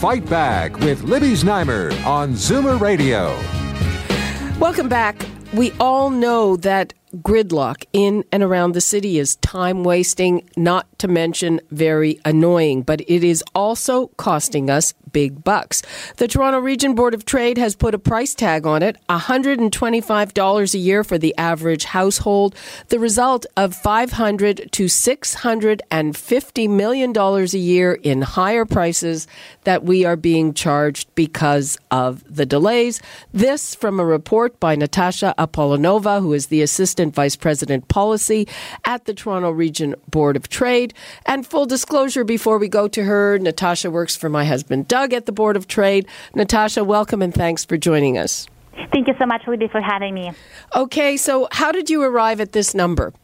Fight Back with Libby Znaimer on Zoomer Radio. Welcome back. We all know that gridlock in and around the city is time-wasting, not to mention very annoying, but it is also costing us big bucks. The Toronto Region Board of Trade has put a price tag on it, $125 a year for the average household, the result of $500 to $650 million a year in higher prices that we are being charged because of the delays. This from a report by Natasha Apolonova, who is the Assistant Vice President Policy at the Toronto Region Board of Trade. And full disclosure before we go to her, Natasha works for my husband, Doug, at the Board of Trade. Natasha, welcome and thanks for joining us. Thank you so much, Libby, for having me. Okay, so how did you arrive at this number?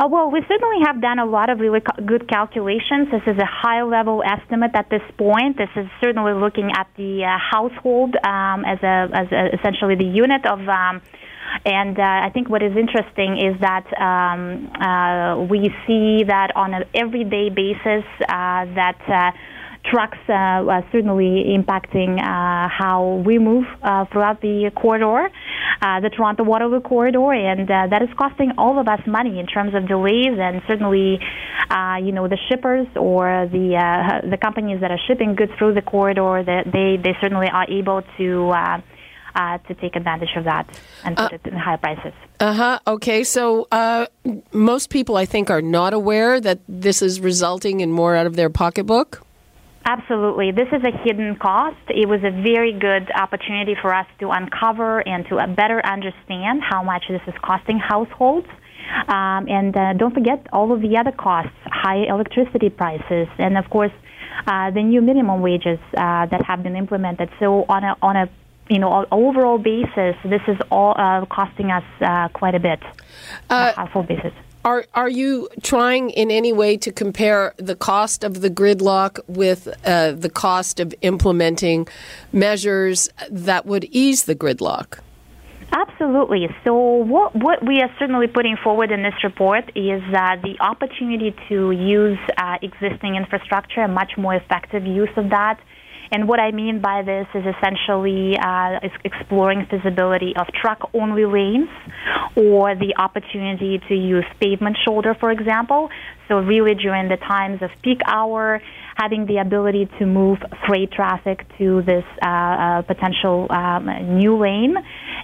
Well, we certainly have done a lot of really good calculations. This is a high-level estimate at this point. This is certainly looking at the household as essentially the unit of... And I think what is interesting is that we see that on an everyday basis that trucks are certainly impacting how we move throughout the corridor, the Toronto Waterloo Corridor, and that is costing all of us money in terms of delays, and certainly, the shippers or the companies that are shipping goods through the corridor, that they certainly are able to take advantage of that and put it in high prices. Uh-huh. Okay. So most people, I think, are not aware that this is resulting in more out of their pocketbook? Absolutely. This is a hidden cost. It was a very good opportunity for us to uncover and to better understand how much this is costing households. And don't forget all of the other costs, high electricity prices, and, of course, the new minimum wages that have been implemented. So on a overall basis, this is all costing us quite a bit on a household basis. Are you trying in any way to compare the cost of the gridlock with the cost of implementing measures that would ease the gridlock? Absolutely. So what we are certainly putting forward in this report is the opportunity to use existing infrastructure, a much more effective use of that. And what I mean by this is essentially exploring feasibility of truck-only lanes or the opportunity to use pavement shoulder, for example. So really during the times of peak hour, having the ability to move freight traffic to this potential new lane,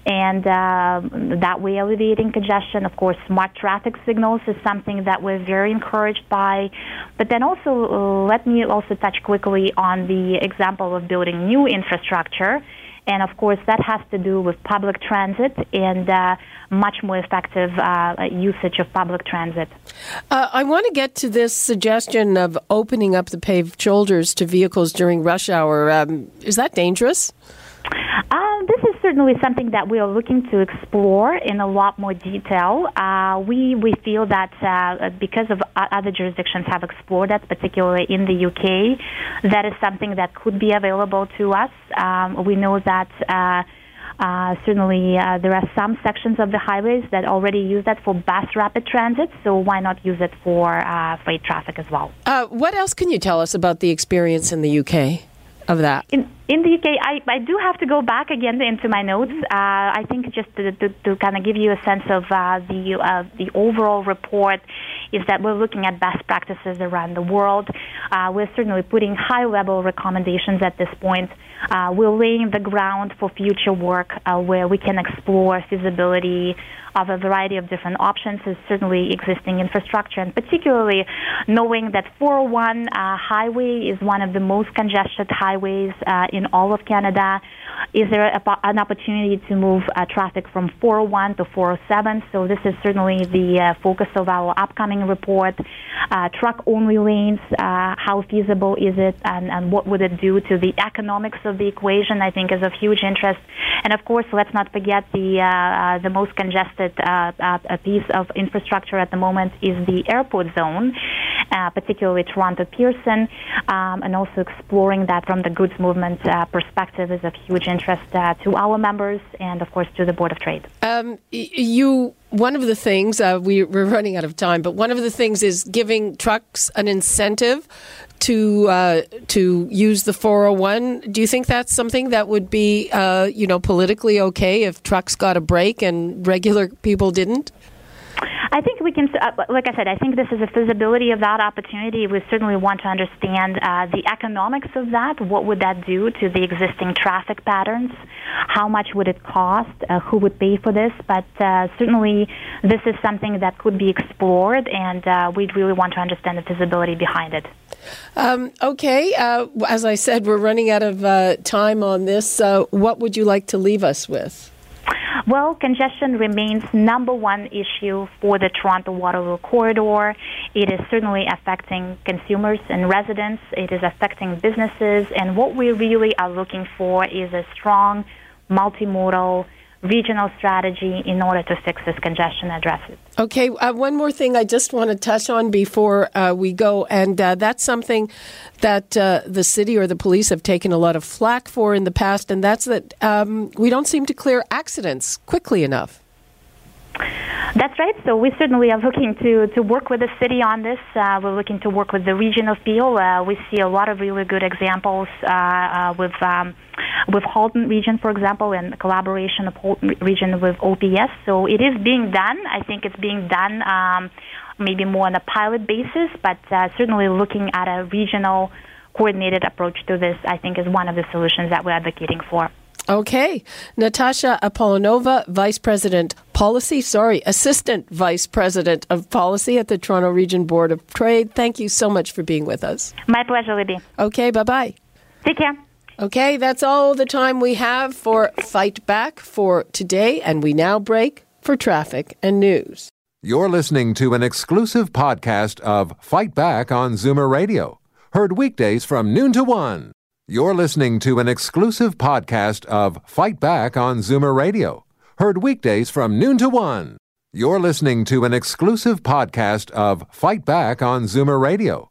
and that way alleviating congestion. Of course, smart traffic signals is something that we're very encouraged by. But then also, let me also touch quickly on the example of building new infrastructure. And of course, that has to do with public transit and much more effective usage of public transit. I want to get to this suggestion of opening up the paved shoulders to vehicles during rush hour. Is that dangerous? This is certainly something that we are looking to explore in a lot more detail. We feel that because of other jurisdictions have explored that, particularly in the UK, that is something that could be available to us. We know that certainly there are some sections of the highways that already use that for bus rapid transit, so why not use it for freight traffic as well? What else can you tell us about the experience in the UK? Of that. In the UK, I do have to go back again into my notes. I think just to kind of give you a sense of the overall report is that we're looking at best practices around the world. We're certainly putting high-level recommendations at this point. We're laying the ground for future work where we can explore feasibility of a variety of different options, is certainly existing infrastructure, and particularly knowing that 401 highway is one of the most congested highways in all of Canada. Is there an opportunity to move traffic from 401 to 407? So this is certainly the focus of our upcoming report. Truck-only lanes, how feasible is it, and what would it do to the economics of the equation, I think is of huge interest. And of course, let's not forget the most congested piece of infrastructure at the moment is the airport zone, particularly Toronto-Pearson, and also exploring that from the goods movement perspective is of huge interest to our members and, of course, to the Board of Trade. One of the things, we're running out of time, but one of the things is giving trucks an incentive to use the 401. Do you think that's something that would be, politically okay if trucks got a break and regular people didn't? I think we can, like I said, I think this is a feasibility of that opportunity. We certainly want to understand the economics of that. What would that do to the existing traffic patterns? How much would it cost? Who would pay for this? But certainly this is something that could be explored, and we'd really want to understand the feasibility behind it. Okay. As I said, we're running out of time on this. What would you like to leave us with? Well, congestion remains number one issue for the Toronto Waterloo Corridor. It is certainly affecting consumers and residents. It is affecting businesses. And what we really are looking for is a strong, multimodal, regional strategy in order to fix this congestion addresses. Okay, one more thing I just want to touch on before we go, and that's something that the city or the police have taken a lot of flack for in the past, and that's that we don't seem to clear accidents quickly enough. That's right. So we certainly are looking to work with the city on this. We're looking to work with the region of Peel. We see a lot of really good examples with Halton Region, for example, and collaboration of Halton Region with OPS. So it is being done. I think it's being done maybe more on a pilot basis, but certainly looking at a regional coordinated approach to this, I think, is one of the solutions that we're advocating for. Okay. Natasha Apolonova, Assistant Vice President of Policy at the Toronto Region Board of Trade. Thank you so much for being with us. My pleasure, Libby. Okay, bye-bye. Take care. Okay, that's all the time we have for Fight Back for today, and we now break for traffic and news. You're listening to an exclusive podcast of Fight Back on Zoomer Radio, heard weekdays from noon to one. You're listening to an exclusive podcast of Fight Back on Zoomer Radio, heard weekdays from noon to one. You're listening to an exclusive podcast of Fight Back on Zoomer Radio,